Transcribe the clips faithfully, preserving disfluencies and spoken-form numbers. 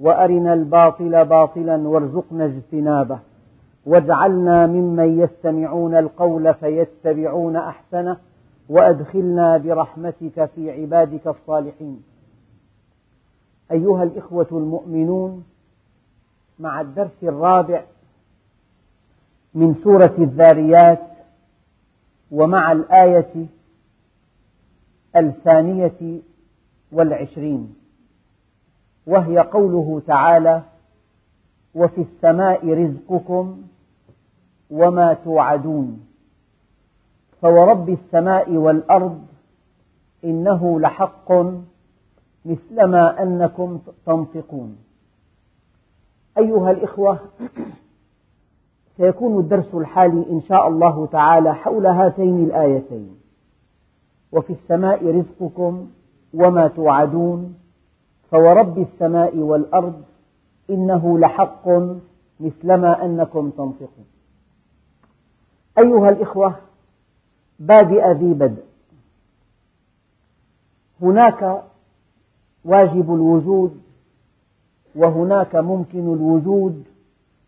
وأرنا الباطل باطلا وارزقنا اجتنابه، واجعلنا ممن يستمعون القول فيتبعون أحسنه، وأدخلنا برحمتك في عبادك الصالحين. أيها الإخوة المؤمنون، مع الدرس الرابع من سورة الذاريات، ومع الآية الثانية والعشرين، وهي قوله تعالى: وفي السماء رزقكم وما توعدون، فورب السماء والأرض إنه لحق مثلما أنكم تنطقون. أيها الإخوة، سيكون الدرس الحالي إن شاء الله تعالى حول هاتين الآيتين: وفي السماء رزقكم وما توعدون، فورب السماء والأرض إنه لحق مثلما أنكم تنطقون. أيها الإخوة، بادئ ذي بدء. هناك واجب الوجود، وهناك ممكن الوجود،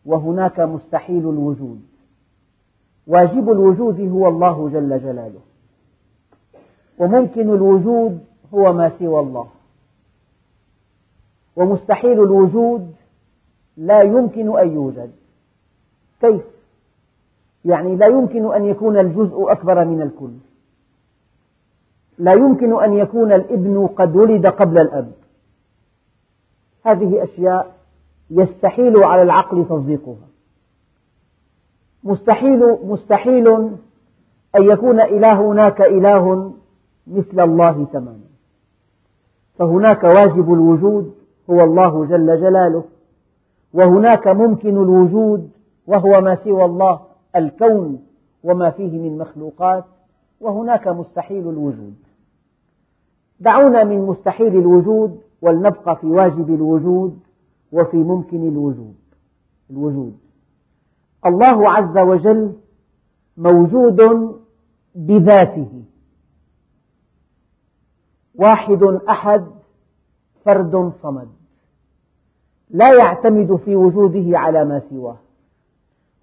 وهناك مستحيل الوجود. واجب الوجود هو الله جل جلاله، وممكن الوجود هو ما سوى الله، ومستحيل الوجود لا يمكن أن يوجد. كيف؟ يعني لا يمكن أن يكون الجزء أكبر من الكل، لا يمكن أن يكون الابن قد ولد قبل الأب. هذه أشياء يستحيل على العقل تصديقها. مستحيل مستحيل أن يكون إلهك إله مثل الله تماما. فهناك واجب الوجود هو الله جل جلاله، وهناك ممكن الوجود وهو ما سوى الله، الكون وما فيه من مخلوقات، وهناك مستحيل الوجود. دعونا من مستحيل الوجود ولنبقى في واجب الوجود وفي ممكن الوجود. الوجود الله عز وجل موجود بذاته، واحد أحد، فرد صمد، لا يعتمد في وجوده على ما سواه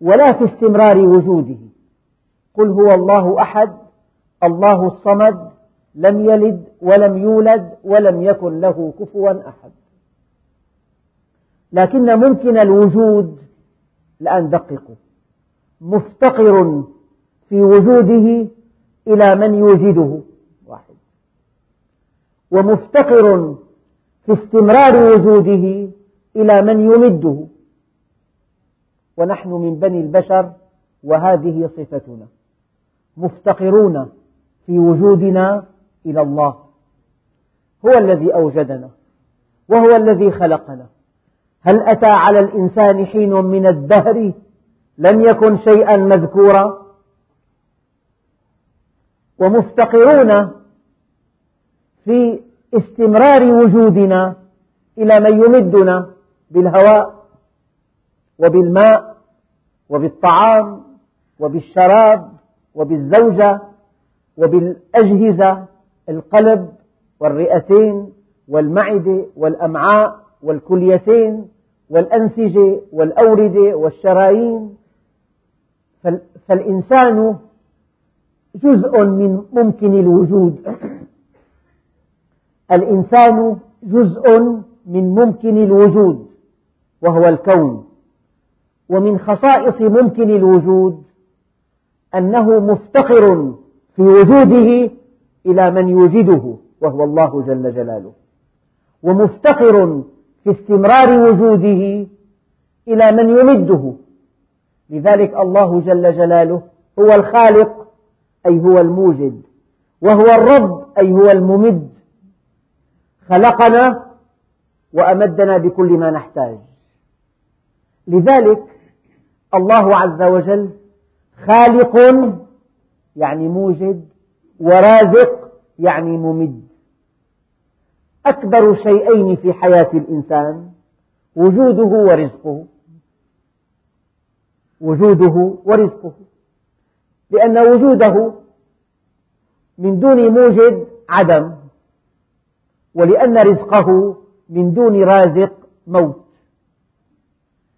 ولا في استمرار وجوده. قل هو الله أحد، الله الصمد، لم يلد ولم يولد ولم يكن له كفوا أحد. لكن ممكن الوجود، لأن دققوا، مفتقر في وجوده إلى من يوجده، واحد، ومفتقر في استمرار وجوده إلى من يمده. ونحن من بني البشر، وهذه صفتنا، مفتقرون في وجودنا إلى الله. هو الذي أوجدنا، وهو الذي خلقنا. هل أتى على الإنسان حين من الدهر لم يكن شيئا مذكورا؟ ومفتقرون في استمرار وجودنا إلى من يمدنا بالهواء وبالماء وبالطعام وبالشراب وبالزوجة وبالأجهزة، القلب والرئتين والمعدة والأمعاء والكليتين والأنسجة والأوردة والشرايين. فالإنسان جزء من ممكن الوجود، الإنسان جزء من ممكن الوجود وهو الكون. ومن خصائص ممكن الوجود أنه مفتقر في وجوده إلى من يوجده وهو الله جل جلاله، ومفتقر في استمرار وجوده إلى من يمده. لذلك الله جل جلاله هو الخالق، أي هو الموجد، وهو الرب، أي هو الممد. خلقنا وأمدنا بكل ما نحتاج، لذلك الله عز وجل خالق يعني موجد، ورازق يعني ممد. أكبر شيئين في حياة الإنسان وجوده ورزقه، وجوده ورزقه، لأن وجوده من دون موجد عدم، ولأن رزقه من دون رازق موت.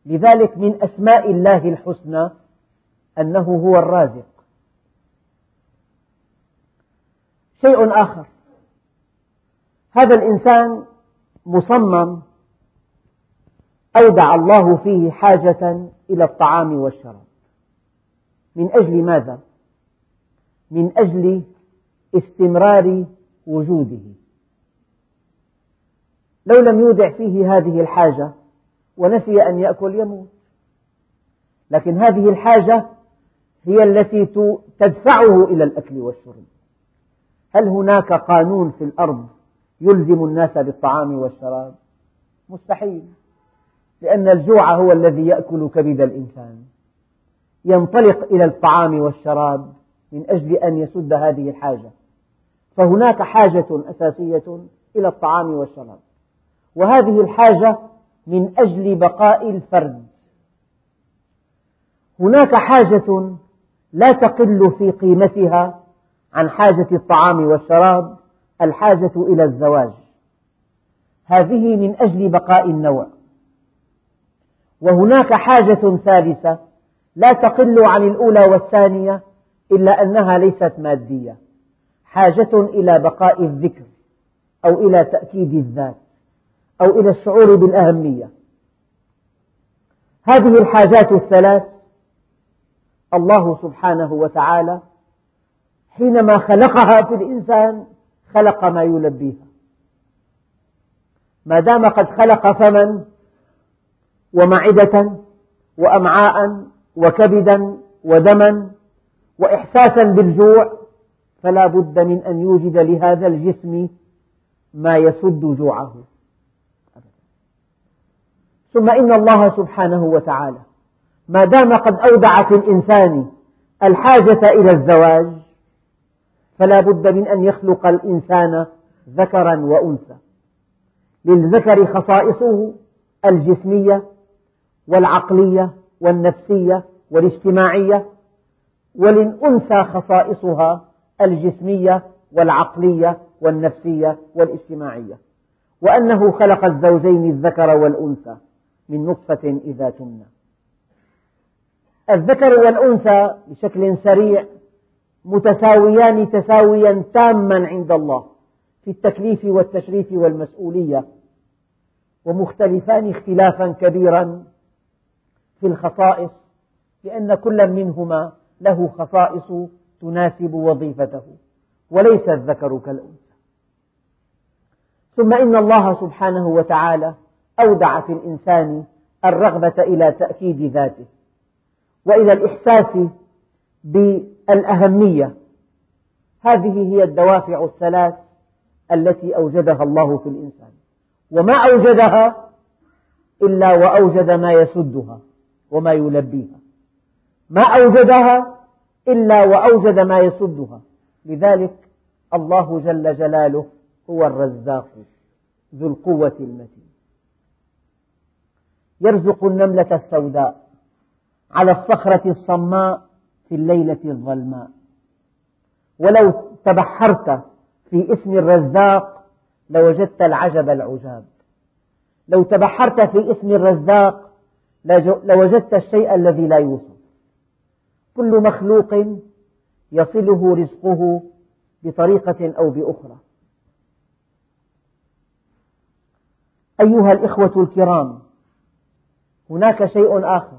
لذلك من أسماء الله الحسنى أنه هو الرازق. شيء آخر، هذا الإنسان مصمم أودع الله فيه حاجة إلى الطعام والشراب، من أجل ماذا؟ من أجل استمرار وجوده. لو لم يودع فيه هذه الحاجة ونسي أن يأكل يموت، لكن هذه الحاجة هي التي تدفعه إلى الأكل والشرب. هل هناك قانون في الأرض يلزم الناس بالطعام والشراب؟ مستحيل، لأن الجوع هو الذي يأكل كبد الإنسان، ينطلق إلى الطعام والشراب من أجل أن يسد هذه الحاجة. فهناك حاجة أساسية إلى الطعام والشراب، وهذه الحاجة من أجل بقاء الفرد. هناك حاجة لا تقل في قيمتها عن حاجة الطعام والشراب، الحاجة إلى الزواج، هذه من أجل بقاء النوع. وهناك حاجة ثالثة لا تقل عن الأولى والثانية إلا أنها ليست مادية، حاجة إلى بقاء الذكر أو إلى تأكيد الذات أو إلى الشعور بالأهمية. هذه الحاجات الثلاث الله سبحانه وتعالى حينما خلقها في الإنسان خلق ما يلبيها. ما دام قد خلق فمًا ومعدة وأمعاء وكبدا ودما وإحساسا بالجوع، فلا بد من أن يوجد لهذا الجسم ما يسد جوعه. ثم إن الله سبحانه وتعالى ما دام قد أودع في الإنسان الحاجة إلى الزواج، فلا بد من أن يخلق الإنسان ذكرا وأنثى، للذكر خصائصه الجسمية والعقلية والنفسية والاجتماعية، وللأنثى خصائصها الجسمية والعقلية والنفسية والاجتماعية، وأنه خلق الزوجين الذكر والأنثى من نطفة إذا تمنى. الذكر والأنثى بشكل سريع متساويان تساويا تاما عند الله في التكليف والتشريف والمسؤولية، ومختلفان اختلافا كبيرا في الخصائص، لأن كل منهما له خصائص تناسب وظيفته، وليس الذكر كالأنثى. ثم إن الله سبحانه وتعالى أودع في الإنسان الرغبة إلى تأكيد ذاته وإلى الإحساس بالأهمية. هذه هي الدوافع الثلاث التي أوجدها الله في الإنسان، وما أوجدها إلا وأوجد ما يسدها وما يلبيها، ما أوجدها إلا وأوجد ما يسدها. لذلك الله جل جلاله هو الرزاق ذو القوة المتين، يرزق النملة السوداء على الصخرة الصماء في الليلة الظلماء. ولو تبحرت في اسم الرزاق لوجدت العجب العجاب، لو تبحرت في اسم الرزاق لوجدت الشيء الذي لا يوصف. كل مخلوق يصله رزقه بطريقة أو بأخرى. أيها الإخوة الكرام، هناك شيء آخر،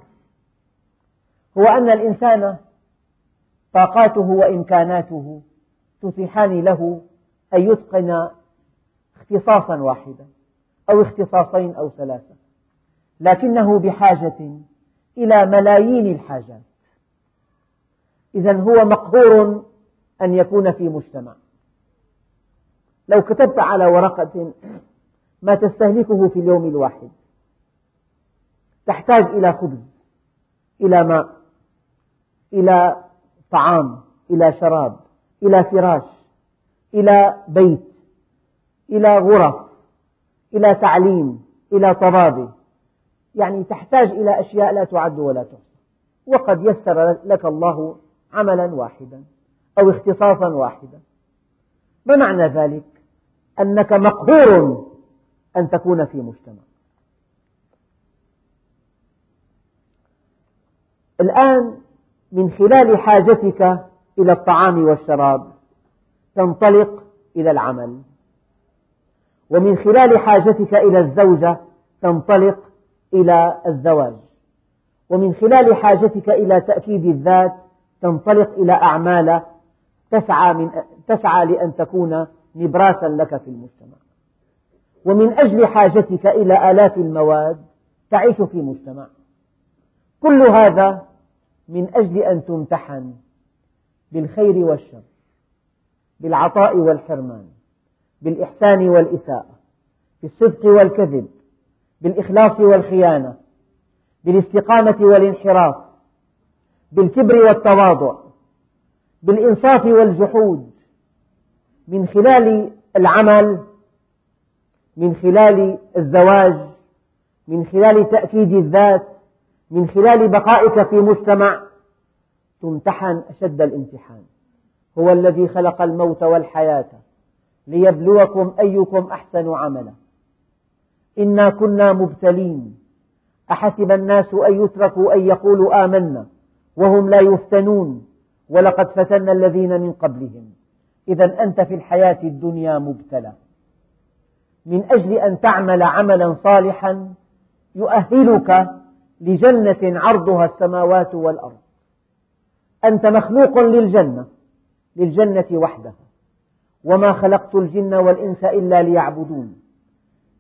هو أن الإنسان طاقاته وإمكاناته تتيحان له أن يتقن اختصاصا واحدا أو اختصاصين أو ثلاثة، لكنه بحاجة إلى ملايين الحاجات. إذن هو مقهور أن يكون في مجتمع. لو كتبت على ورقة ما تستهلكه في اليوم الواحد تحتاج إلى خبز، إلى ماء، إلى طعام، إلى شراب، إلى فراش، إلى بيت، إلى غرف، إلى تعليم، إلى طبابة، يعني تحتاج إلى أشياء لا تعد ولا تحصى. وقد يسر لك الله عملا واحدا أو اختصاصا واحدا. ما معنى ذلك؟ أنك مقهور أن تكون في مجتمع. الآن من خلال حاجتك إلى الطعام والشراب تنطلق إلى العمل، ومن خلال حاجتك إلى الزوجة تنطلق إلى الزواج، ومن خلال حاجتك إلى تأكيد الذات تنطلق إلى أعمال تسعى, من تسعى لأن تكون نبراسا لك في المجتمع، ومن أجل حاجتك إلى آلاف المواد تعيش في مجتمع. كل هذا من أجل أن تمتحن بالخير والشر، بالعطاء والحرمان، بالإحسان والإساءة، بالصدق والكذب، بالإخلاص والخيانة، بالاستقامة والانحراف، بالكبر والتواضع، بالإنصاف والجحود، من خلال العمل، من خلال الزواج، من خلال تأكيد الذات، من خلال بقائك في مجتمع. تمتحن أشد الامتحان. هو الذي خلق الموت والحياة ليبلوكم أيكم أحسن عملا إنا كنا مبتلين أحسب الناس أن يتركوا أن يقولوا آمنا وهم لا يفتنون ولقد فتنا الذين من قبلهم. إذا أنت في الحياة الدنيا مبتلى، من أجل أن تعمل عملا صالحا يؤهلك لجنة عرضها السماوات والأرض. أنت مخلوق للجنة، للجنة وحدها. وما خلقت الجن والإنس إلا ليعبدون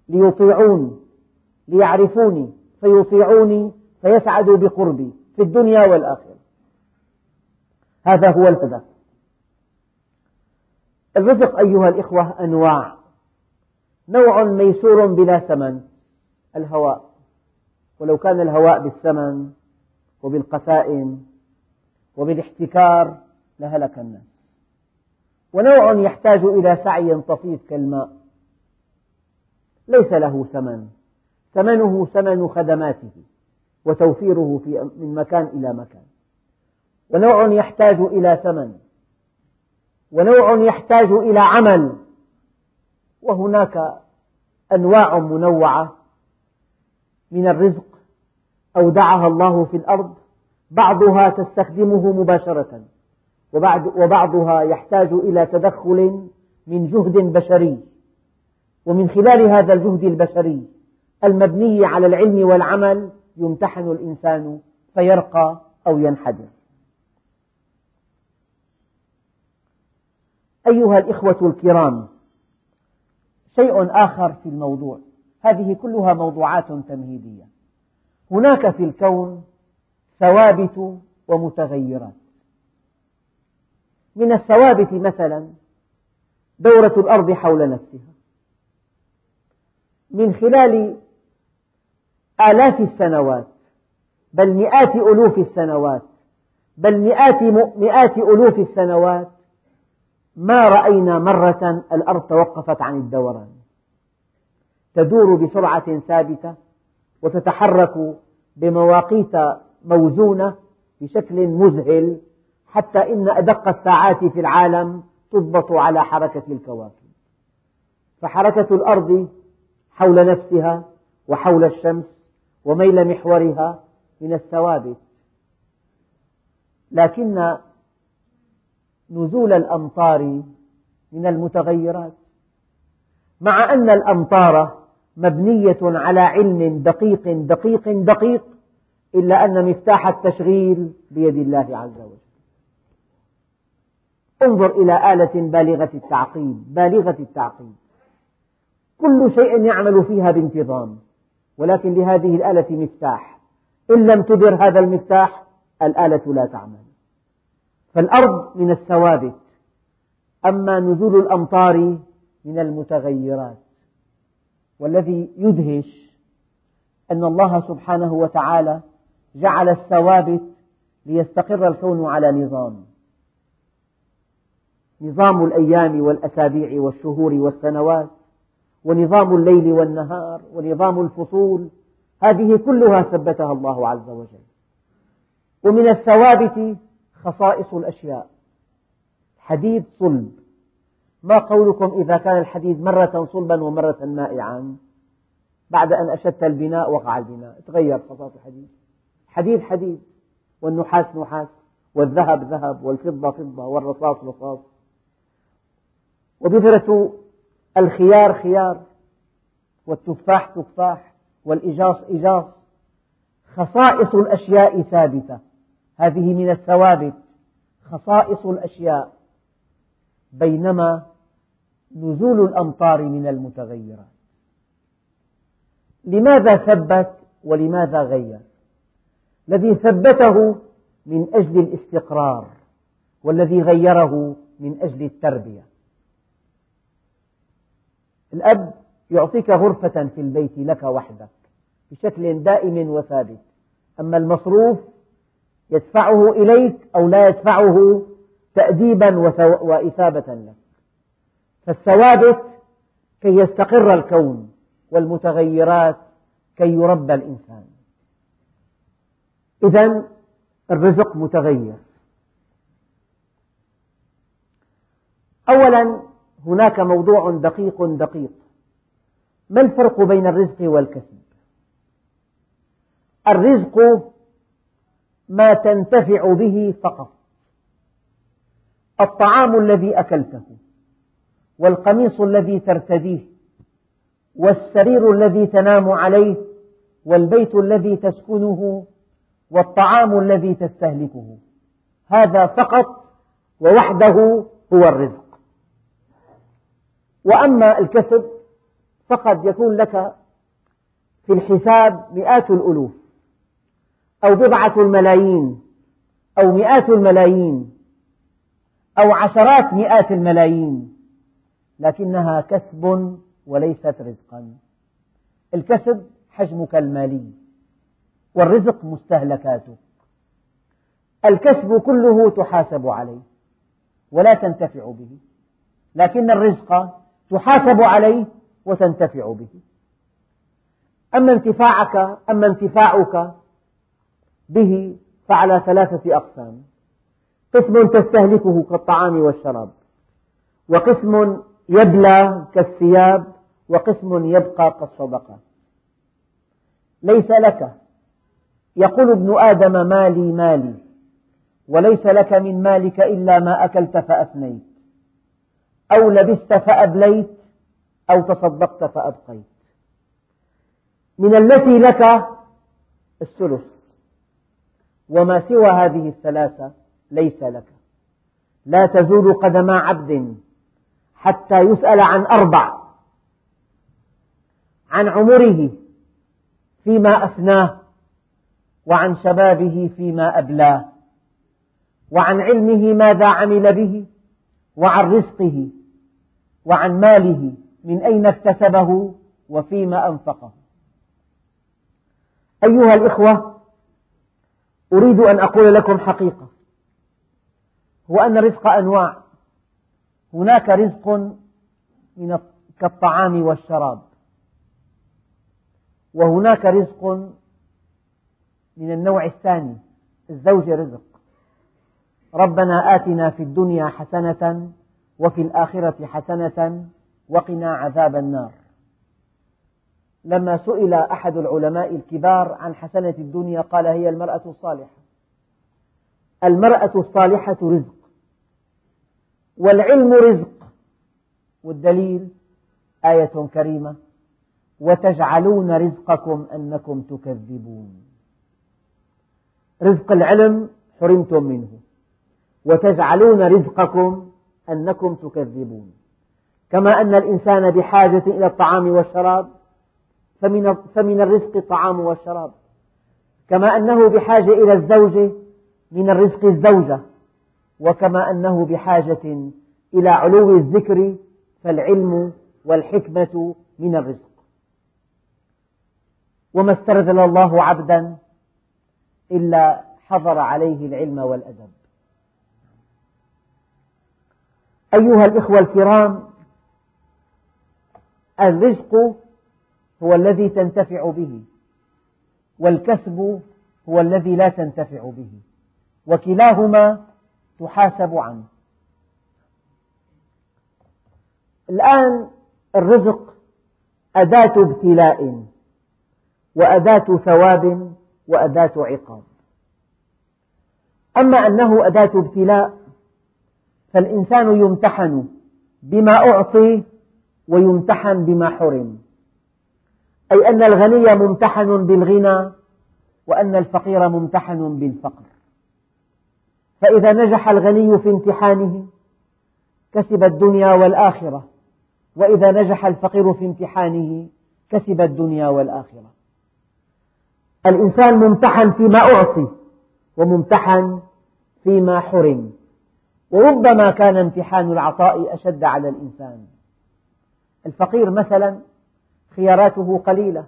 ليطيعون ليعرفوني فيطيعوني فيسعدوا بقربي في الدنيا والآخرة. هذا هو الهدف. الرزق أيها الإخوة أنواع. نوع ميسور بلا ثمن، الهواء، ولو كان الهواء بالثمن وبالقسائم وبالاحتكار لهلك الناس. ونوع يحتاج إلى سعي طفيف كالماء، ليس له ثمن، ثمنه ثمن خدماته وتوفيره من مكان إلى مكان. ونوع يحتاج إلى ثمن، ونوع يحتاج إلى عمل. وهناك أنواع منوعة من الرزق أودعها الله في الأرض، بعضها تستخدمه مباشرة، وبعضها يحتاج إلى تدخل من جهد بشري، ومن خلال هذا الجهد البشري المبني على العلم والعمل يمتحن الإنسان فيرقى أو ينحدر. أيها الإخوة الكرام، شيء آخر في الموضوع، هذه كلها موضوعات تمهيدية. هناك في الكون ثوابت ومتغيرات. من الثوابت مثلا دورة الأرض حول نفسها. من خلال آلاف السنوات، بل مئات ألوف السنوات، بل مئات مئات ألوف السنوات، ما رأينا مرة الأرض توقفت عن الدوران. تدور بسرعة ثابتة وتتحرك بمواقيت موزونة بشكل مذهل، حتى إن أدق الساعات في العالم تضبط على حركة الكواكب. فحركة الأرض حول نفسها وحول الشمس وميل محورها من الثوابت. لكن نزول الأمطار من المتغيرات، مع أن الأمطار مبنية على علم دقيق دقيق دقيق، إلا أن مفتاح التشغيل بيد الله عز وجل. انظر إلى آلة بالغة التعقيد، بالغة التعقيد، كل شيء يعمل فيها بانتظام، ولكن لهذه الآلة مفتاح، إن لم تدر هذا المفتاح الآلة لا تعمل. فالأرض من الثوابت، أما نزول الأمطار من المتغيرات. والذي يدهش أن الله سبحانه وتعالى جعل الثوابت ليستقر الكون على نظام، نظام الأيام والأسابيع والشهور والسنوات، ونظام الليل والنهار، ونظام الفصول، هذه كلها ثبتها الله عز وجل. ومن الثوابت خصائص الأشياء. حديد صلب، ما قولكم إذا كان الحديد مرة صلبا ومرة مائعا؟ بعد أن أشدت البناء وقع البناء، تغير خصائص الحديد. حديد حديد، والنحاس نحاس، والذهب ذهب، والفضة فضة، والرصاص رصاص. وبذرة الخيار خيار، والتفاح تفاح، والإجاص إجاص. خصائص الأشياء ثابتة، هذه من الثوابت، خصائص الأشياء. بينما نزول الأمطار من المتغيرات. لماذا ثبت ولماذا غير؟ الذي ثبته من أجل الاستقرار، والذي غيره من أجل التربية. الأب يعطيك غرفة في البيت لك وحدك بشكل دائم وثابت، أما المصروف يدفعه إليك أو لا يدفعه تأديبا وإثابة لك. فالثوابت كي يستقر الكون، والمتغيرات كي يربى الإنسان. إذن الرزق متغير. أولا هناك موضوع دقيق دقيق، ما الفرق بين الرزق والكسب؟ الرزق ما تنتفع به فقط، الطعام الذي أكلته، والقميص الذي ترتديه، والسرير الذي تنام عليه، والبيت الذي تسكنه، والطعام الذي تستهلكه، هذا فقط ووحده هو الرزق. وأما الكسب فقد يكون لك في الحساب مئات الألوف، أو بضعة الملايين، أو مئات الملايين، أو عشرات مئات الملايين، لكنها كسب وليست رزقا. الكسب حجمك المالي، والرزق مستهلكاتك. الكسب كله تحاسب عليه ولا تنتفع به، لكن الرزق تحاسب عليه وتنتفع به. أما انتفاعك أما انتفاعك به فعلى ثلاثة أقسام: قسم تستهلكه كالطعام والشراب، وقسم يبلى كالثياب، وقسم يبقى كالصدقة. ليس لك، يقول ابن آدم مالي مالي، وليس لك من مالك إلا ما أكلت فأفنيت، أو لبست فأبليت، أو تصدقت فأبقيت. من التي لك الثلث، وما سوى هذه الثلاثة ليس لك. لا تزول قدم عبد حتى يسأل عن أربع: عن عمره فيما أفناه، وعن شبابه فيما أبلاه، وعن علمه ماذا عمل به، وعن رزقه، وعن ماله من أين اكتسبه، وفيما أنفقه. أيها الإخوة، أريد أن أقول لكم حقيقة، هو أن الرزق أنواع. هناك رزق من كالطعام والشراب، وهناك رزق من النوع الثاني، الزوج رزق، ربنا آتنا في الدنيا حسنة وفي الآخرة حسنة وقنا عذاب النار. لما سئل أحد العلماء الكبار عن حسنة الدنيا قال: هي المرأة الصالحة. المرأة الصالحة رزق، والعلم رزق. والدليل آية كريمة: وتجعلون رزقكم أنكم تكذبون. رزق العلم حرمتم منه، وتجعلون رزقكم أنكم تكذبون. كما أن الإنسان بحاجة إلى الطعام والشراب، فمن, فمن الرزق الطعام والشراب. كما أنه بحاجة إلى الزوجة، من الرزق الزوجة. وكما أنه بحاجة إلى علو الذكر، فالعلم والحكمة من الرزق. وما استرذل الله عبدا إلا حضر عليه العلم والأدب. أيها الإخوة الكرام، الرزق هو الذي تنتفع به، والكسب هو الذي لا تنتفع به، وكلاهما تحاسب عنه. الآن الرزق أداة ابتلاء وأداة ثواب وأداة عقاب. أما أنه أداة ابتلاء فالإنسان يمتحن بما أعطي ويمتحن بما حرم، أي أن الغني ممتحن بالغنى وأن الفقير ممتحن بالفقر. فإذا نجح الغني في امتحانه كسب الدنيا والآخرة، وإذا نجح الفقير في امتحانه كسب الدنيا والآخرة. الإنسان ممتحن فيما أعطي وممتحن فيما حرم، وربما كان امتحان العطاء أشد على الإنسان. الفقير مثلا خياراته قليلة،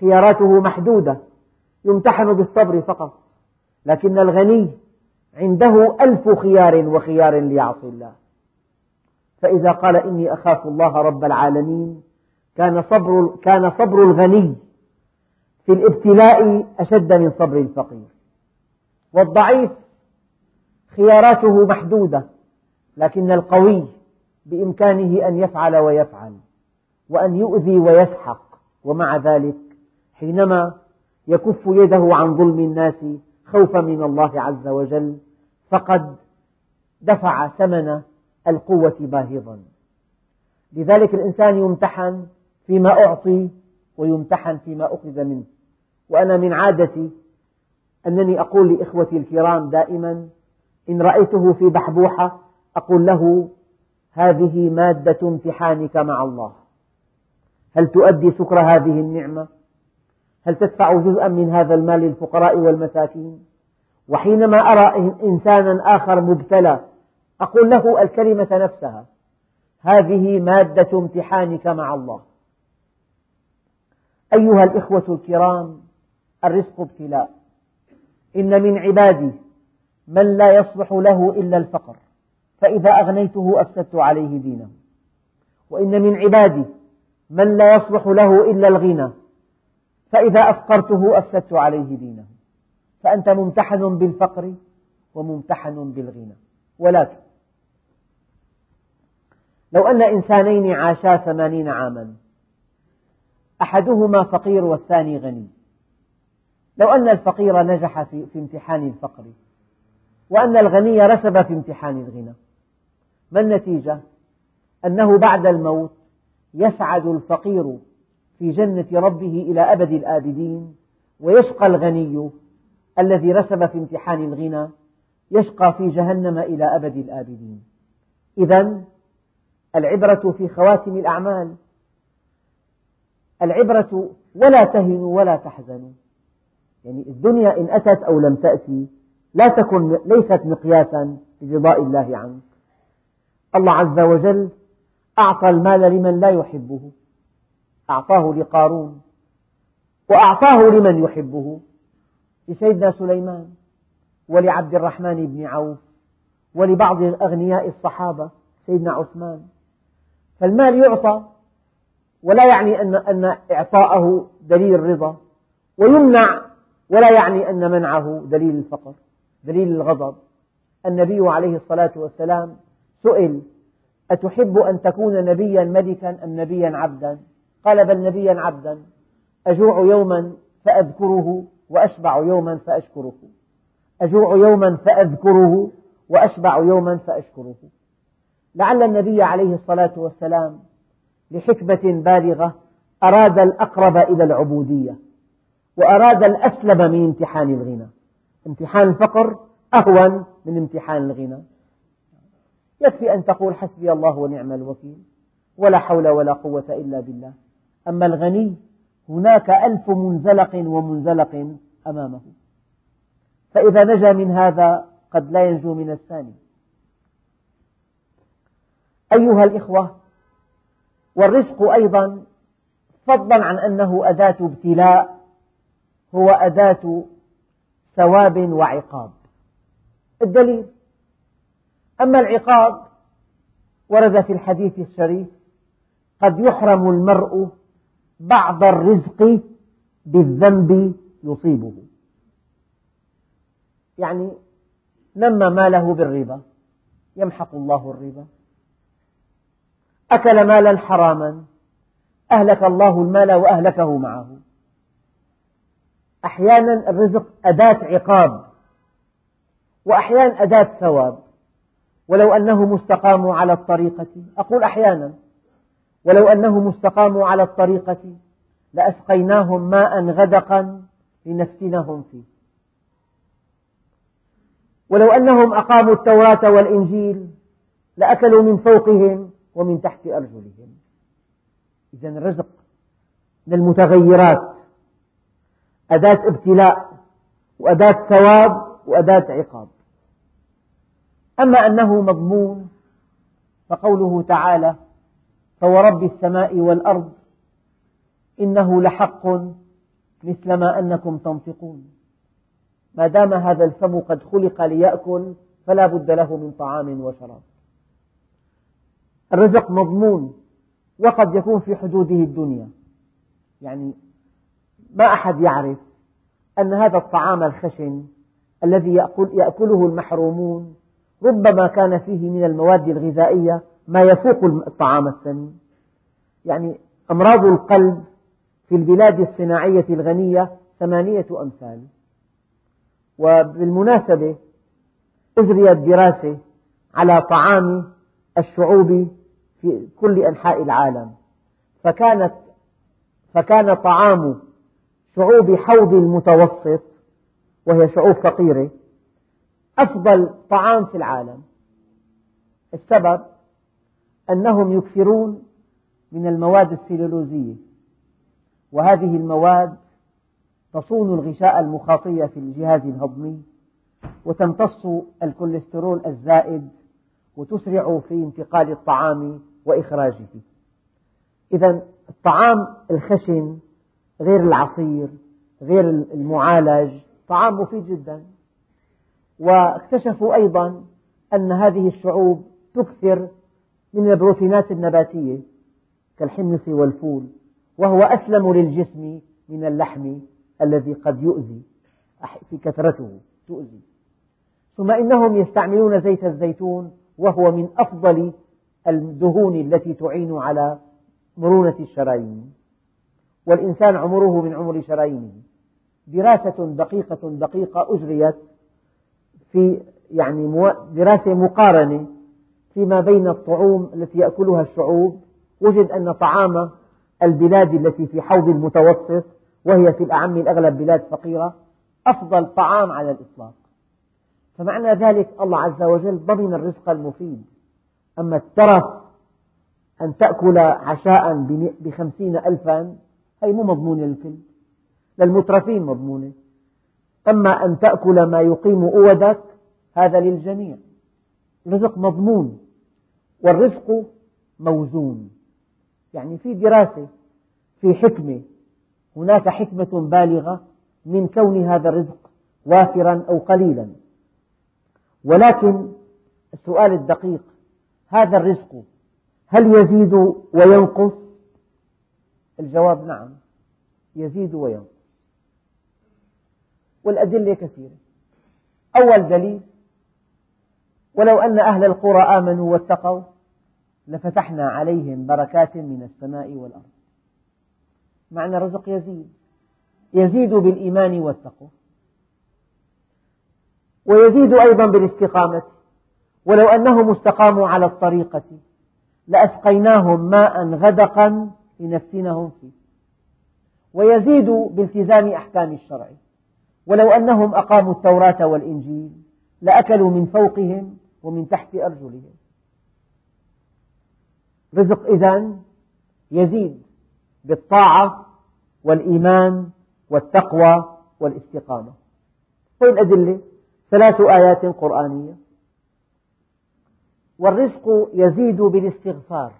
خياراته محدودة، يمتحن بالصبر فقط. لكن الغني عنده ألف خيار وخيار ليعصي الله، فإذا قال إني أخاف الله رب العالمين كان صبر, كان صبر الغني في الابتلاء أشد من صبر الفقير. والضعيف خياراته محدودة، لكن القوي بإمكانه أن يفعل ويفعل وأن يؤذي ويسحق، ومع ذلك حينما يكف يده عن ظلم الناس خوفا من الله عز وجل فقد دفع ثمن القوة باهظا. لذلك الإنسان يمتحن فيما أعطي ويمتحن فيما أخذ منه. وأنا من عادتي أنني أقول لإخوتي الكرام دائما إن رأيته في بحبوحة أقول له هذه مادة امتحانك مع الله، هل تؤدي شكر هذه النعمة؟ هل تدفع جزءا من هذا المال للفقراء والمساكين؟ وحينما أرى إنسانا آخر مبتلى أقول له الكلمة نفسها، هذه مادة امتحانك مع الله. أيها الإخوة الكرام، الرزق ابتلاء. إن من عبادي من لا يصلح له إلا الفقر، فإذا أغنيته أفسدت عليه دينه، وإن من عبادي من لا يصلح له إلا الغنى، فإذا أفقرته أفسدت عليه دينه. فأنت ممتحن بالفقر وممتحن بالغنى. ولكن لو أن إنسانين عاشا ثمانين عاما، أحدهما فقير والثاني غني، لو أن الفقير نجح في امتحان الفقر وأن الغني رسب في امتحان الغنى، ما النتيجة؟ أنه بعد الموت يسعد الفقير في جنة ربه إلى أبد الآبدين، ويشقى الغني الذي رسب في امتحان الغنى يشقى في جهنم إلى أبد الآبدين. إذن العبرة في خواتم الأعمال، العبرة ولا تهنوا ولا تحزنوا. يعني الدنيا إن أتت أو لم تأتي لا تكن ليست مقياسا لرضاء الله عنك. الله عز وجل أعطى المال لمن لا يحبه، أعطاه لقارون، وأعطاه لمن يحبه، لسيدنا سليمان ولعبد الرحمن بن عوف ولبعض أغنياء الصحابة سيدنا عثمان. فالمال يعطى ولا يعني أن إعطاءه دليل الرضا، ويمنع ولا يعني أن منعه دليل الفقر دليل الغضب. النبي عليه الصلاة والسلام سئل أتحب أن تكون نبيا ملكا أم نبيا عبدا؟ قال بل نبيا عبدا، أجوع يوما فأذكره وأشبع يوما فأشكره، أجوع يوما فأذكره وأشبع يوما فأشكره. لعل النبي عليه الصلاة والسلام لحكمة بالغة أراد الأقرب إلى العبودية، وأراد الأسلم من امتحان الغنى. امتحان الفقر أهون من امتحان الغنى. يكفي أن تقول حسبي الله ونعم الوكيل ولا حول ولا قوة إلا بالله. أما الغني هناك ألف منزلق ومنزلق أمامه، فإذا نجا من هذا قد لا ينجو من الثاني. أيها الإخوة، والرزق أيضا فضلا عن أنه أداة ابتلاء، هو أداة ثواب وعقاب. الدليل: أما العقاب ورد في الحديث الشريف: قد يحرم المرء بعض الرزق بالذنب يصيبه، يعني نمى ماله بالربا يمحق الله الربا، أكل مالا حراما أهلك الله المال وأهلكه معه. أحيانا الرزق أداة عقاب وأحيانا أداة ثواب، ولو أنهم استقاموا على الطريقة، أقول أحيانا ولو أنهم استقاموا على الطريقة لأسقيناهم ماء غدقا لنفتنهم فيه، ولو أنهم أقاموا التوراة والإنجيل لأكلوا من فوقهم ومن تحت أرجلهم. إذن الرزق من المتغيرات، أداة ابتلاء وأداة ثواب وأداة عقاب. أما أنه مضمون فقوله تعالى: فورب السماء والأرض إنه لحق مثل ما أنكم تنطقون. ما دام هذا الفم قد خلق ليأكل فلا بد له من طعام وشراب. الرزق مضمون وقد يكون في حدوده الدنيا، يعني ما أحد يعرف أن هذا الطعام الخشن الذي يأكل يأكله المحرومون ربما كان فيه من المواد الغذائية ما يفوق الطعام السمين. يعني أمراض القلب في البلاد الصناعية الغنية ثمانية أمثال. وبالمناسبة أجريت دراسة على طعام الشعوب في كل أنحاء العالم، فكانت فكان طعام شعوب حوض المتوسط، وهي شعوب فقيرة، أفضل طعام في العالم. السبب أنهم يكثرون من المواد السلولوزية، وهذه المواد تصون الغشاء المخاطية في الجهاز الهضمي وتمتص الكوليسترول الزائد وتسرع في انتقال الطعام وإخراجه. إذن الطعام الخشن غير العصير غير المعالج طعام مفيد جدا. واكتشفوا أيضا أن هذه الشعوب تكثر من البروتينات النباتية كالحمص والفول، وهو أسلم للجسم من اللحم الذي قد يؤذي في كثرته تؤذي. ثم إنهم يستعملون زيت الزيتون، وهو من أفضل الدهون التي تعين على مرونة الشرايين، والإنسان عمره من عمر شرايينه. دراسة دقيقة دقيقة أجريت في يعني دراسة مقارنة فيما بين الطعوم التي يأكلها الشعوب، وجد أن طعام البلاد التي في حوض المتوسط، وهي في الأعم الأغلب بلاد فقيرة، أفضل طعام على الإطلاق. فمعنى ذلك الله عز وجل ضمن الرزق المفيد. أما الترف أن تأكل عشاء بخمسين ألفا أي مو مضمونة للكل، للمترفين مضمونة. أما أن تأكل ما يقيم أودك هذا للجميع. الرزق مضمون والرزق موزون. يعني في دراسة في حكمة، هناك حكمة بالغة من كون هذا الرزق وافرا أو قليلا. ولكن السؤال الدقيق: هذا الرزق هل يزيد وينقص؟ الجواب نعم، يزيد وينقص، والأدلة كثيرة. أول دليل: ولو أن أهل القرى آمنوا واتقوا لفتحنا عليهم بركات من السماء والأرض. معنى الرزق يزيد، يزيد بالإيمان والتقوى، ويزيد أيضا بالاستقامة. ولو أنهم استقاموا على الطريقة لأسقيناهم ماء غدقا لنفتنهم فيه، ويزيد بالتزام أحكام الشرع. ولو أنهم أقاموا التوراة والإنجيل لأكلوا من فوقهم ومن تحت أرجلهم. رزق إذن يزيد بالطاعة والإيمان والتقوى والاستقامة. والأدلة ثلاث آيات قرآنية. والرزق يزيد بالاستغفار.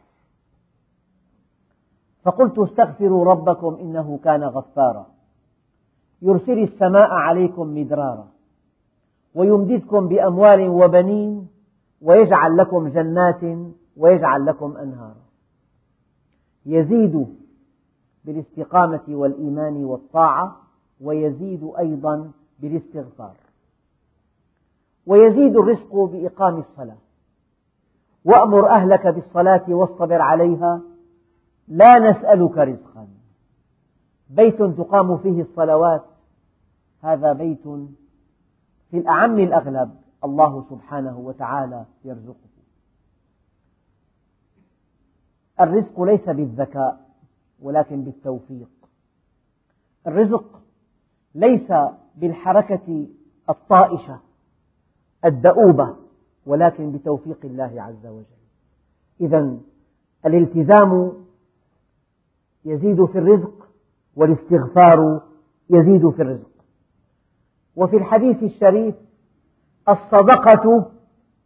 فقلت استغفروا ربكم إنه كان غفارا يرسل السماء عليكم مدرارا ويمددكم بأموال وبنين ويجعل لكم جنات ويجعل لكم أنهارا. يزيد بالاستقامة والإيمان والطاعة، ويزيد أيضا بالاستغفار، ويزيد الرزق بإقام الصلاة. وأمر أهلك بالصلاة واصطبر عليها لا نسألك رزقا، بيت تقام فيه الصلوات، هذا بيت في الأعم الأغلب الله سبحانه وتعالى يرزقه. الرزق ليس بالذكاء ولكن بالتوفيق، الرزق ليس بالحركة الطائشة الدؤوبة ولكن بتوفيق الله عز وجل. إذن الالتزام يزيد في الرزق والاستغفار يزيد في الرزق. وفي الحديث الشريف الصدقة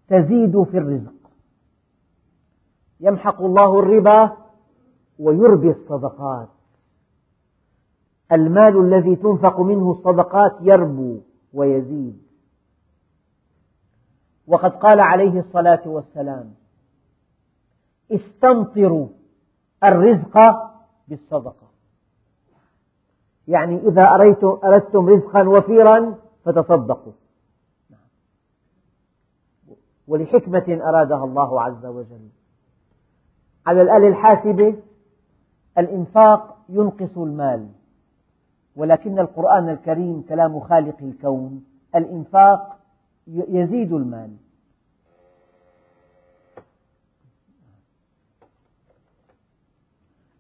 تزيد في الرزق، يمحق الله الربا ويربي الصدقات. المال الذي تنفق منه الصدقات يربو ويزيد. وقد قال عليه الصلاة والسلام استمطروا الرزق بالصدقة، يعني إذا أردتم رزقا وفيرا فتصدقوا، ولحكمة أرادها الله عز وجل. على الآلة الحاسبة الإنفاق ينقص المال، ولكن القرآن الكريم كلام خالق الكون، الإنفاق يزيد المال.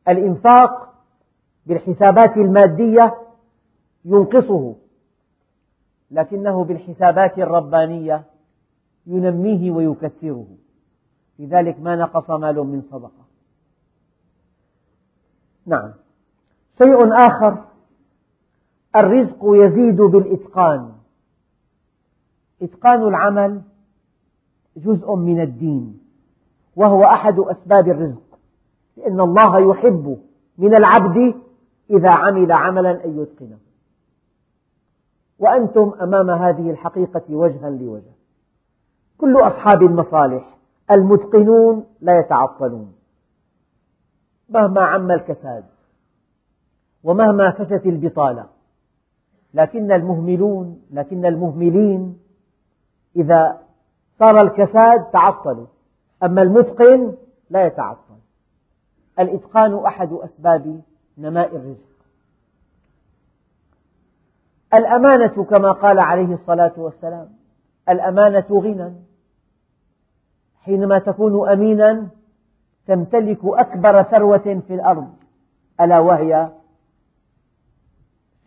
الإنفاق بالحسابات المادية ينقصه، لكنه بالحسابات الربانية ينميه ويكثره، لذلك ما نقص مال من صدقة. نعم. شيء آخر، الرزق يزيد بالإتقان. إتقان العمل جزء من الدين، وهو أحد أسباب الرزق، لأن الله يحب من العبد إذا عمل عملا أن يتقنه. وأنتم أمام هذه الحقيقة وجها لوجه، كل أصحاب المصالح المتقنون لا يتعطلون مهما عم الكساد ومهما فتت البطالة، لكن المهملون لكن المهملين إذا صار الكساد تعطلوا، أما المتقن لا يتعطل. الإتقان أحد أسباب نماء الرزق. الأمانة كما قال عليه الصلاة والسلام الأمانة غنى، حينما تكون أمينا تمتلك أكبر ثروة في الأرض، ألا وهي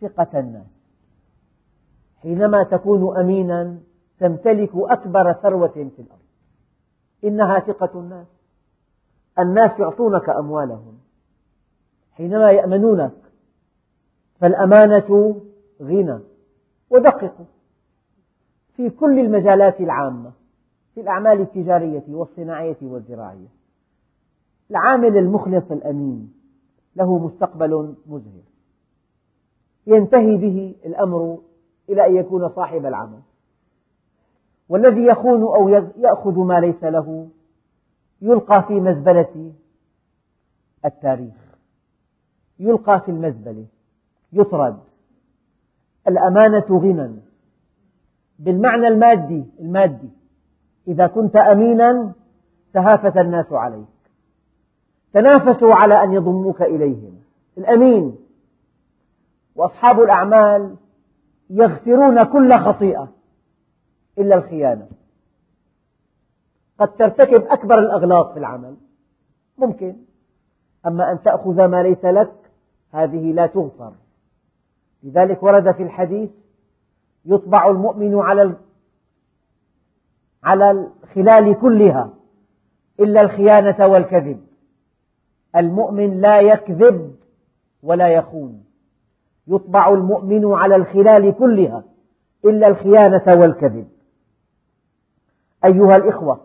ثقة الناس. حينما تكون أمينا تمتلك أكبر ثروة في الأرض، إنها ثقة الناس. الناس يعطونك أموالهم حينما يأمنونك، فالأمانة غنى. ودققوا في كل المجالات العامة، في الأعمال التجارية والصناعية والزراعية، العامل المخلص الأمين له مستقبل مزهر، ينتهي به الأمر إلى أن يكون صاحب العمل. والذي يخون أو يأخذ ما ليس له يلقى في مزبلة التاريخ، يلقى في المزبلة، يطرد. الأمانة غنى بالمعنى المادي المادي إذا كنت أمينا تهافت الناس عليك، تنافسوا على أن يضموك إليهم، الأمين. وأصحاب الأعمال يغفرون كل خطيئة إلا الخيانة. قد ترتكب أكبر الأغلاط في العمل ممكن، أما أن تأخذ ما ليس لك هذه لا تغفر. لذلك ورد في الحديث يطبع المؤمن على على الخلال كلها إلا الخيانة والكذب. المؤمن لا يكذب ولا يخون، يطبع المؤمن على الخلال كلها إلا الخيانة والكذب. أيها الإخوة،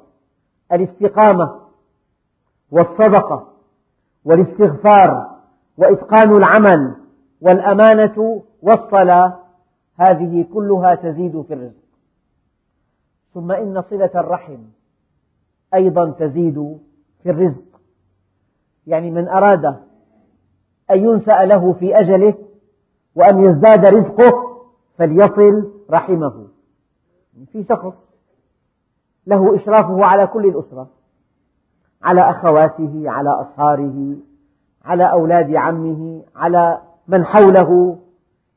الاستقامة والصدقة والاستغفار وإتقان العمل والأمانة والصلاة، هذه كلها تزيد في الرزق. ثم إن صلة الرحم أيضا تزيد في الرزق، يعني من أراد أن ينسأ له في أجله وأن يزداد رزقه فليصل رحمه. في شخص له إشرافه على كل الأسرة، على أخواته، على أصهاره، على أولاد عمه، على من حوله،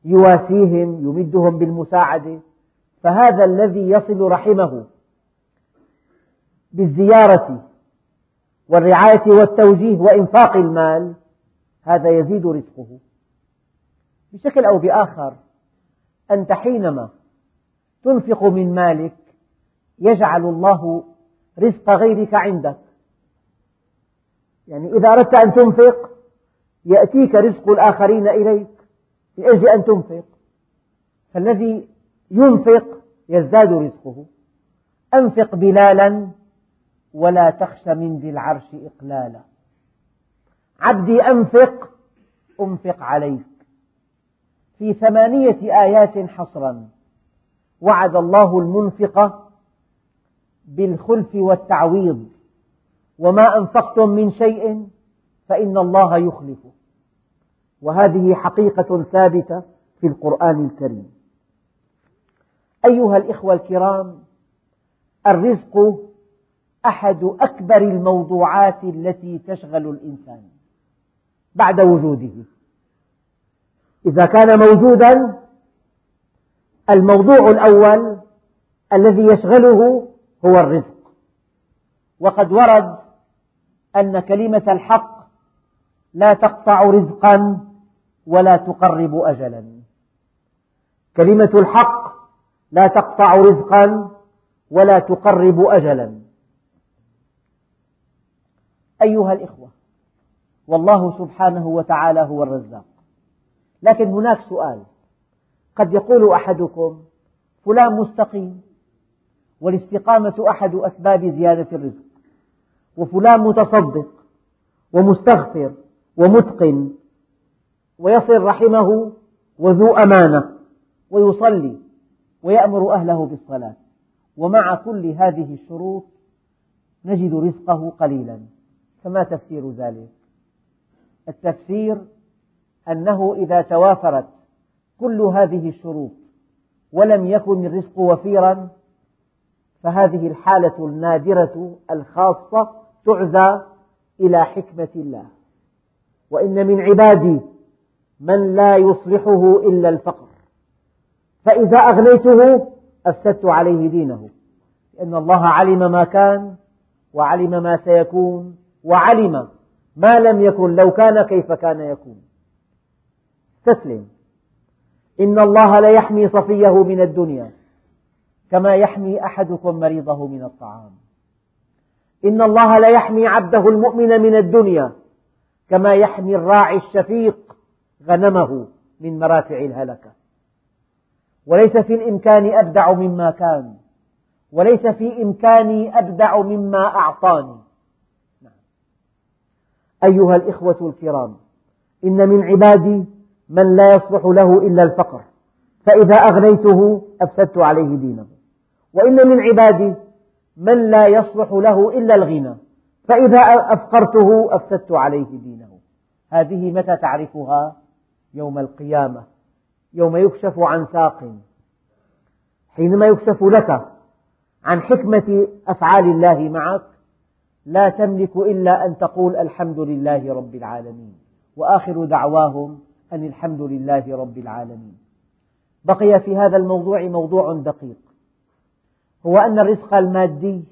يواسيهم، يمدهم بالمساعدة، فهذا الذي يصل رحمه بالزيارة والرعاية والتوجيه وإنفاق المال، هذا يزيد رزقه بشكل أو بآخر. أنت حينما تنفق من مالك يجعل الله رزق غيرك عندك، يعني إذا أردت أن تنفق يأتيك رزق الآخرين إليك من أجل أن تنفق، فالذي ينفق يزداد رزقه. أنفق بلالا ولا تخش من ذي العرش إقلالا، عبدي أنفق أنفق عليك. في ثمانية آيات حصرا وعد الله المنفق بالخلف والتعويض، وما أنفقتم من شيء فإن الله يخلفه، وهذه حقيقة ثابتة في القرآن الكريم. أيها الإخوة الكرام، الرزق أحد أكبر الموضوعات التي تشغل الإنسان بعد وجوده. إذا كان موجودا، الموضوع الأول الذي يشغله هو الرزق. وقد ورد أن كلمة الحق لا تقطع رزقا ولا تقرب أجلا، كلمة الحق لا تقطع رزقا ولا تقرب أجلا. أيها الإخوة، والله سبحانه وتعالى هو الرزاق، لكن هناك سؤال. قد يقول أحدكم فلان مستقيم، والاستقامة أحد أسباب زيادة الرزق، وفلان متصدق ومستغفر ومتقن ويصل رحمه وذو أمانة ويصلي ويأمر أهله بالصلاة، ومع كل هذه الشروط نجد رزقه قليلا، فما تفسير ذلك؟ التفسير أنه إذا توافرت كل هذه الشروط ولم يكن الرزق وفيرا، فهذه الحالة النادرة الخاصة تعزى إلى حكمة الله. وإن من عبادي من لا يصلحه إلا الفقر، فإذا أغنيته أفسدت عليه دينه، لأن الله علم ما كان وعلم ما سيكون وعلم ما لم يكن لو كان كيف كان يكون. استسلم. إن الله ليحمي صفيه من الدنيا كما يحمي أحدكم مريضه من الطعام، إن الله ليحمي عبده المؤمن من الدنيا كما يحمي الراعي الشفيق غنمه من مرافع الهلكة. وليس في الإمكان أبدع مما كان، وليس في إمكاني أبدع مما أعطاني. أيها الإخوة الكرام، إن من عبادي من لا يصلح له إلا الفقر، فإذا أغنيته أفسدت عليه دينه، وإن من عبادي من لا يصلح له إلا الغنى، فإذا أفقرته أفسدت عليه دينه. هذه متى تعرفها؟ يوم القيامة، يوم يكشف عن ساق، حينما يكشف لك عن حكمة أفعال الله معك، لا تملك إلا أن تقول الحمد لله رب العالمين، وآخر دعواهم أن الحمد لله رب العالمين. بقي في هذا الموضوع موضوع دقيق، هو أن الرزق المادي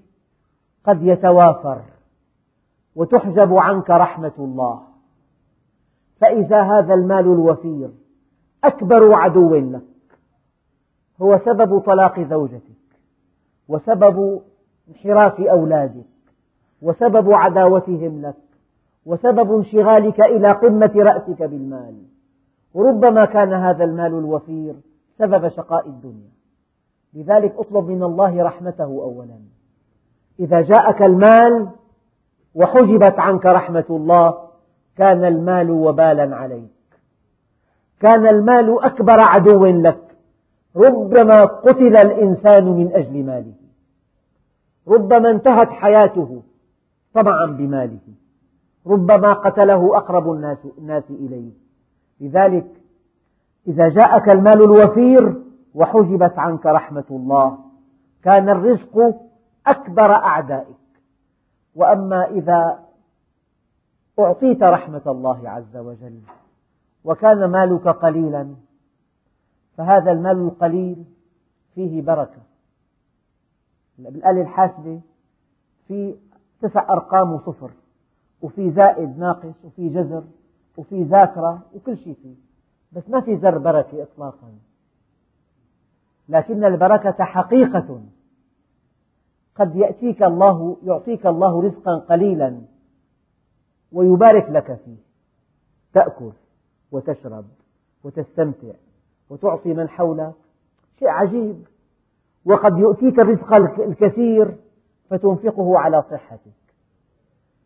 قد يتوافر وتحجب عنك رحمة الله، فإذا هذا المال الوفير أكبر عدو لك، هو سبب طلاق زوجتك وسبب انحراف أولادك وسبب عداوتهم لك وسبب انشغالك إلى قمة رأسك بالمال، وربما كان هذا المال الوفير سبب شقاء الدنيا. لذلك اطلب من الله رحمته أولا. إذا جاءك المال وحجبت عنك رحمة الله كان المال وبالا عليك، كان المال أكبر عدو لك، ربما قتل الإنسان من أجل ماله، ربما انتهت حياته طمعا بماله، ربما قتله أقرب الناس, الناس إليه. لذلك إذا جاءك المال الوفير وحجبت عنك رحمة الله كان الرزق أكبر أعدائك. وأما إذا أعطيت رحمة الله عز وجل وكان مالك قليلا فهذا المال القليل فيه بركة. بالآلة الحاسبة في تسع أرقام وصفر، وفي زائد ناقص وفي جذر وفي ذاكرة وكل شيء فيه، بس ما في ذر بركة إطلاقا، لكن البركة حقيقة. قد يأتيك الله يعطيك الله رزقا قليلا ويبارك لك فيه، تأكل وتشرب وتستمتع وتعطي من حولك، شيء عجيب. وقد يؤتيك الرزق الكثير فتنفقه على صحتك،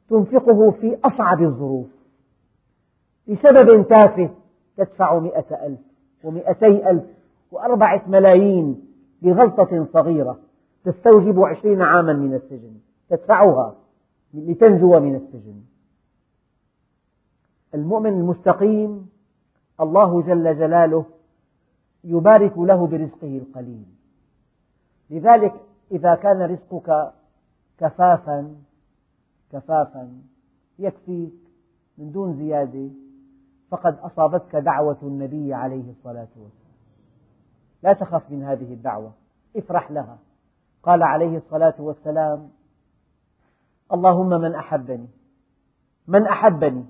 تنفقه في أصعب الظروف لسبب تافه، تدفع مئة ألف ومئتي ألف وأربعة ملايين بغلطة صغيرة تستوجب عشرين عاما من السجن، تدفعها لتنجو من السجن. المؤمن المستقيم الله جل جلاله يبارك له برزقه القليل. لذلك إذا كان رزقك كفافا كفافا يكفيك من دون زيادة فقد أصابتك دعوة النبي عليه الصلاة والسلام، لا تخف من هذه الدعوة، افرح لها. قال عليه الصلاة والسلام: اللهم من أحبني من أحبني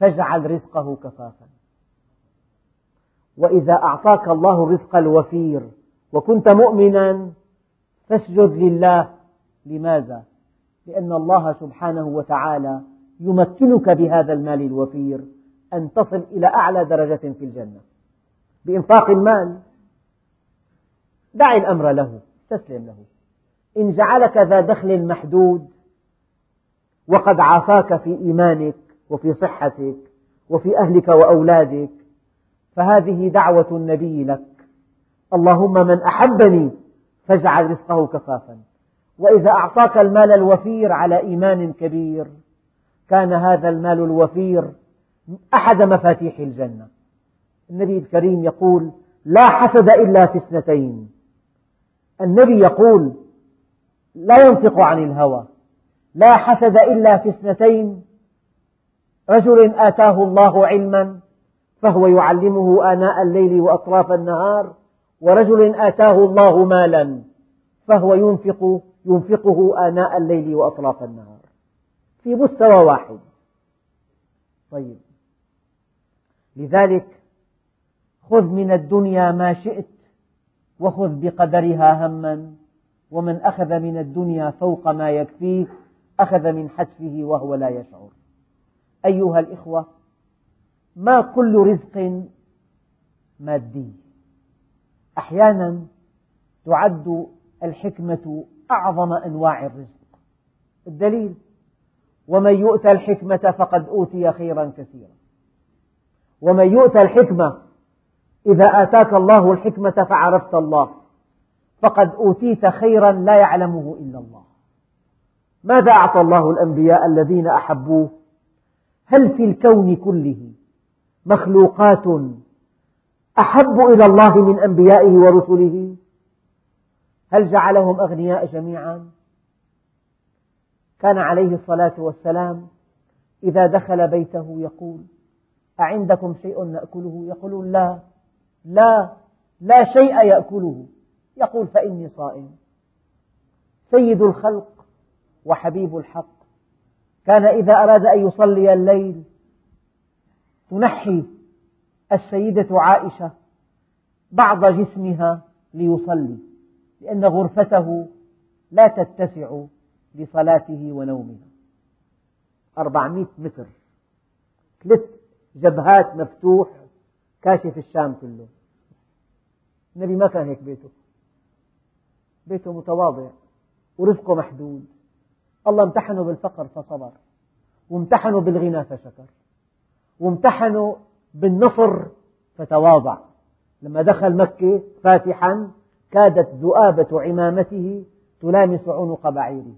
فاجعل رزقه كفافا. وإذا أعطاك الله الرزق الوفير وكنت مؤمنا فاسجد لله. لماذا؟ لأن الله سبحانه وتعالى يمكنك بهذا المال الوفير أن تصل إلى أعلى درجة في الجنة بإنفاق المال. دع الأمر له، استسلم له. إن جعلك ذا دخل محدود وقد عافاك في إيمانك وفي صحتك وفي أهلك وأولادك، فهذه دعوة النبي لك: اللهم من أحبني فاجعل رزقه كفافا. وإذا أعطاك المال الوفير على إيمان كبير كان هذا المال الوفير أحد مفاتيح الجنة. النبي الكريم يقول: لا حسد إلا في اثنتين. النبي يقول لا ينطق عن الهوى: لا حسد إلا في اثنتين، رجل آتاه الله علما فهو يعلمه آناء الليل وأطراف النهار، ورجل آتاه الله مالا فهو ينفق ينفقه آناء الليل وأطراف النهار، في مستوى واحد. طيب، لذلك خذ من الدنيا ما شئت وخذ بقدرها هما، ومن أخذ من الدنيا فوق ما يكفيه أخذ من حتفه وهو لا يشعر. أيها الإخوة، ما كل رزق مادي، أحيانا تعد الحكمة أعظم أنواع الرزق. الدليل: ومن يؤت الحكمة فقد أوتي خيرا كثيرا. ومن يؤت الحكمة، إذا آتاك الله الحكمة فعرفت الله فقد أوتيت خيرا لا يعلمه إلا الله. ماذا أعطى الله الأنبياء الذين أحبوه؟ هل في الكون كله مخلوقات أحب إلى الله من أنبيائه ورسله؟ هل جعلهم أغنياء جميعا؟ كان عليه الصلاة والسلام إذا دخل بيته يقول: أعندكم شيء نأكله؟ يقول: لا لا لا شيء يأكله. يقول: فإني صائم. سيد الخلق وحبيب الحق، كان إذا أراد أن يصلي الليل تنحي السيدة عائشة بعض جسمها ليصلي، لأن غرفته لا تتسع لصلاته ونومه، أربعمائة متر، ثلاث جبهات مفتوح كاشف الشام كله. النبي ما كان هيك، بيته بيته متواضع ورزقه محدود. الله امتحنه بالفقر فصبر، وامتحنه بالغنى فشكر. وامتحنوا بالنصر فتواضع. لما دخل مكة فاتحا كادت ذؤابة عمامته تلامس عنق بعيره،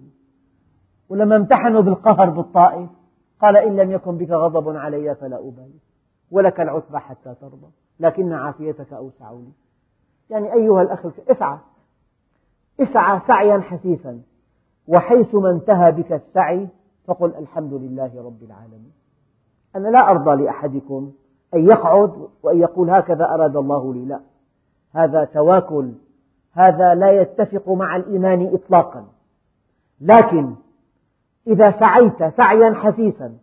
ولما امتحنوا بالقهر بالطائف قال إن لم يكن بك غضب علي فلا أبالي ولك العتبى حتى ترضى لكن عافيتك أوسع لي. يعني أيها الأخ اسعى اسعى سعيا حثيثا، وحيثما انتهى بك السعي فقل الحمد لله رب العالمين. أنا لا أرضى لأحدكم أن يقعد وأن يقول هكذا أراد الله لي، لا، هذا تواكل، هذا لا يتفق مع الإيمان إطلاقا. لكن إذا سعيت سعيا حثيثا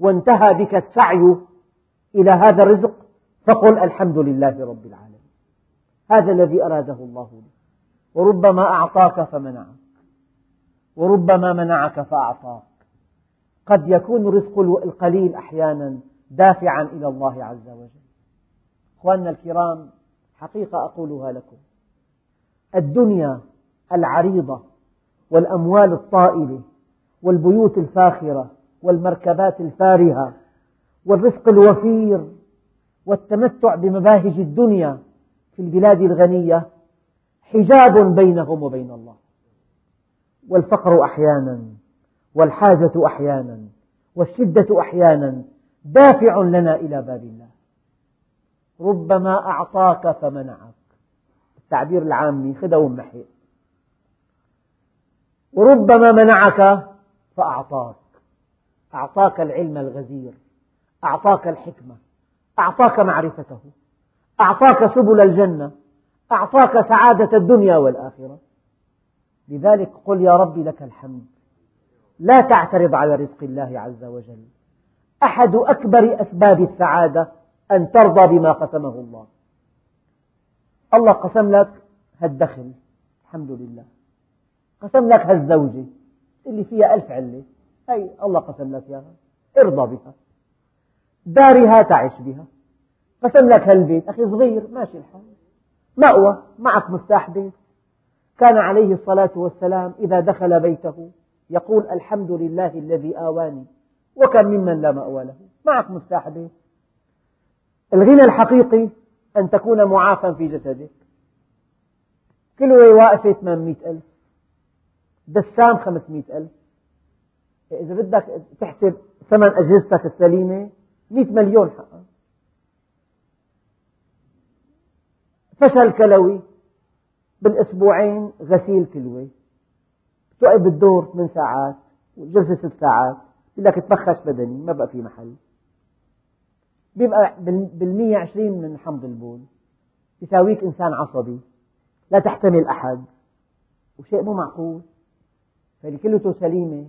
وانتهى بك السعي إلى هذا الرزق فقل الحمد لله رب العالمين، هذا الذي أراده الله لي. وربما أعطاك فمنعك، وربما منعك فأعطاك. قد يكون رزق القليل أحيانا دافعا إلى الله عز وجل. أخواننا الكرام، حقيقة أقولها لكم، الدنيا العريضة والأموال الطائلة والبيوت الفاخرة والمركبات الفارهة والرزق الوفير والتمتع بمباهج الدنيا في البلاد الغنية حجاب بينهم وبين الله. والفقر أحيانا والحاجة أحيانا والشدة أحيانا دافع لنا إلى باب الله. ربما أعطاك فمنعك، التعبير العامي خذه ومحيه. وربما منعك فأعطاك، أعطاك العلم الغزير، أعطاك الحكمة، أعطاك معرفته، أعطاك سبل الجنة، أعطاك سعادة الدنيا والآخرة. لذلك قل يا ربي لك الحمد، لا تعترض على رزق الله عز وجل. أحد أكبر أسباب السعادة أن ترضى بما قسمه الله. الله قسم لك هالدخل، الحمد لله. قسم لك هالزوجة اللي فيها ألف علة، أي الله قسم لك إياها، ارضى بها، دارها تعيش بها. قسم لك هالبيت، أخي صغير ماشي الحال، مأوى، معك مفتاح بيت. كان عليه الصلاة والسلام إذا دخل بيته يقول الحمد لله الذي آواني وكم ممن لا مأوى له. معك مفتاح بيت. الغنى الحقيقي أن تكون معافا في جسدك. كلوة واقفة ثمانمئة ألف، دسام خمسمئة ألف. إذا بدك تحسب ثمن أجهزتك السليمة مئة مليون حقا. فشل كلوي بالأسبوعين، غسيل كلوي، توقف بالدور ثمان ساعات وجلسة ست ساعات، بدك تبخش بدني، ما بقى في محل، بيبقى بالمئة عشرين من حمض البول، يساويك إنسان عصبي لا تحتمل أحد، وشيء مو معقول. فالكلته سليمة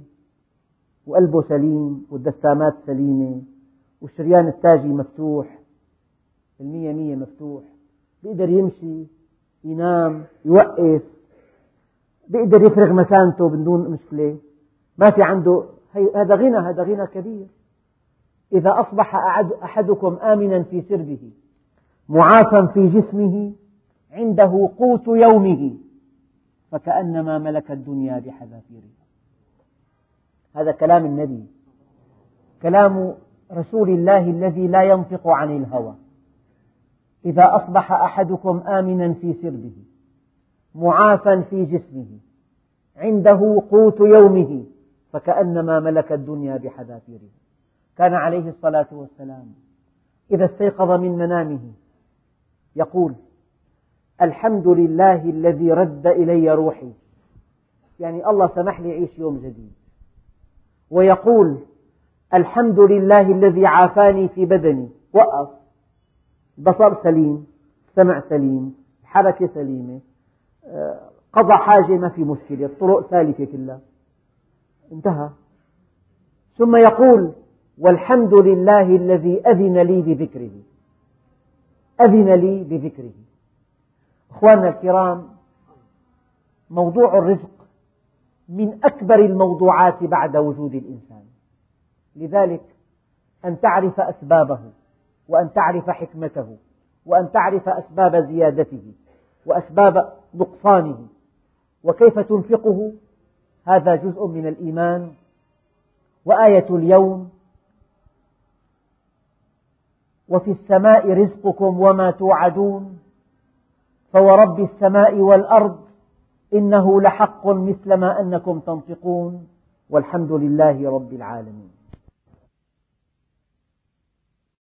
وقلبه سليم والدسامات سليمة والشريان التاجي مفتوح، المية مية مفتوح، بيقدر يمشي، ينام، يوقف، بيقدر يفرغ مسانته بدون مشكلة، ما في عنده. هذا غنى، هذا غنى كبير. إذا أصبح أحدكم آمنا في سربه معافا في جسمه عنده قوت يومه فكأنما ملك الدنيا بحذافيرها. هذا كلام النبي، كلام رسول الله الذي لا ينطق عن الهوى. إذا أصبح أحدكم آمنا في سربه معافا في جسمه عنده قوت يومه فكأنما ملك الدنيا بحذافيرها. كان عليه الصلاة والسلام إذا استيقظ من منامه يقول الحمد لله الذي رد إلي روحي، يعني الله سمح لي أعيش يوم جديد. ويقول الحمد لله الذي عافاني في بدني، وقف، بصر سليم، سمع سليم، حركة سليمة، قضى حاجة ما في مشكلة، الطرق سالكة كلها، انتهى. ثم يقول والحمد لله الذي أذن لي بذكره، أذن لي بذكره. أخواننا الكرام، موضوع الرزق من أكبر الموضوعات بعد وجود الإنسان. لذلك أن تعرف أسبابه وأن تعرف حكمته وأن تعرف أسباب زيادته وأسباب نقصانه وكيف تنفقه، هذا جزء من الإيمان. وآية اليوم وفي السماء رزقكم وما توعدون فورب السماء والأرض إنه لحق مثل ما أنكم تنطقون والحمد لله رب العالمين.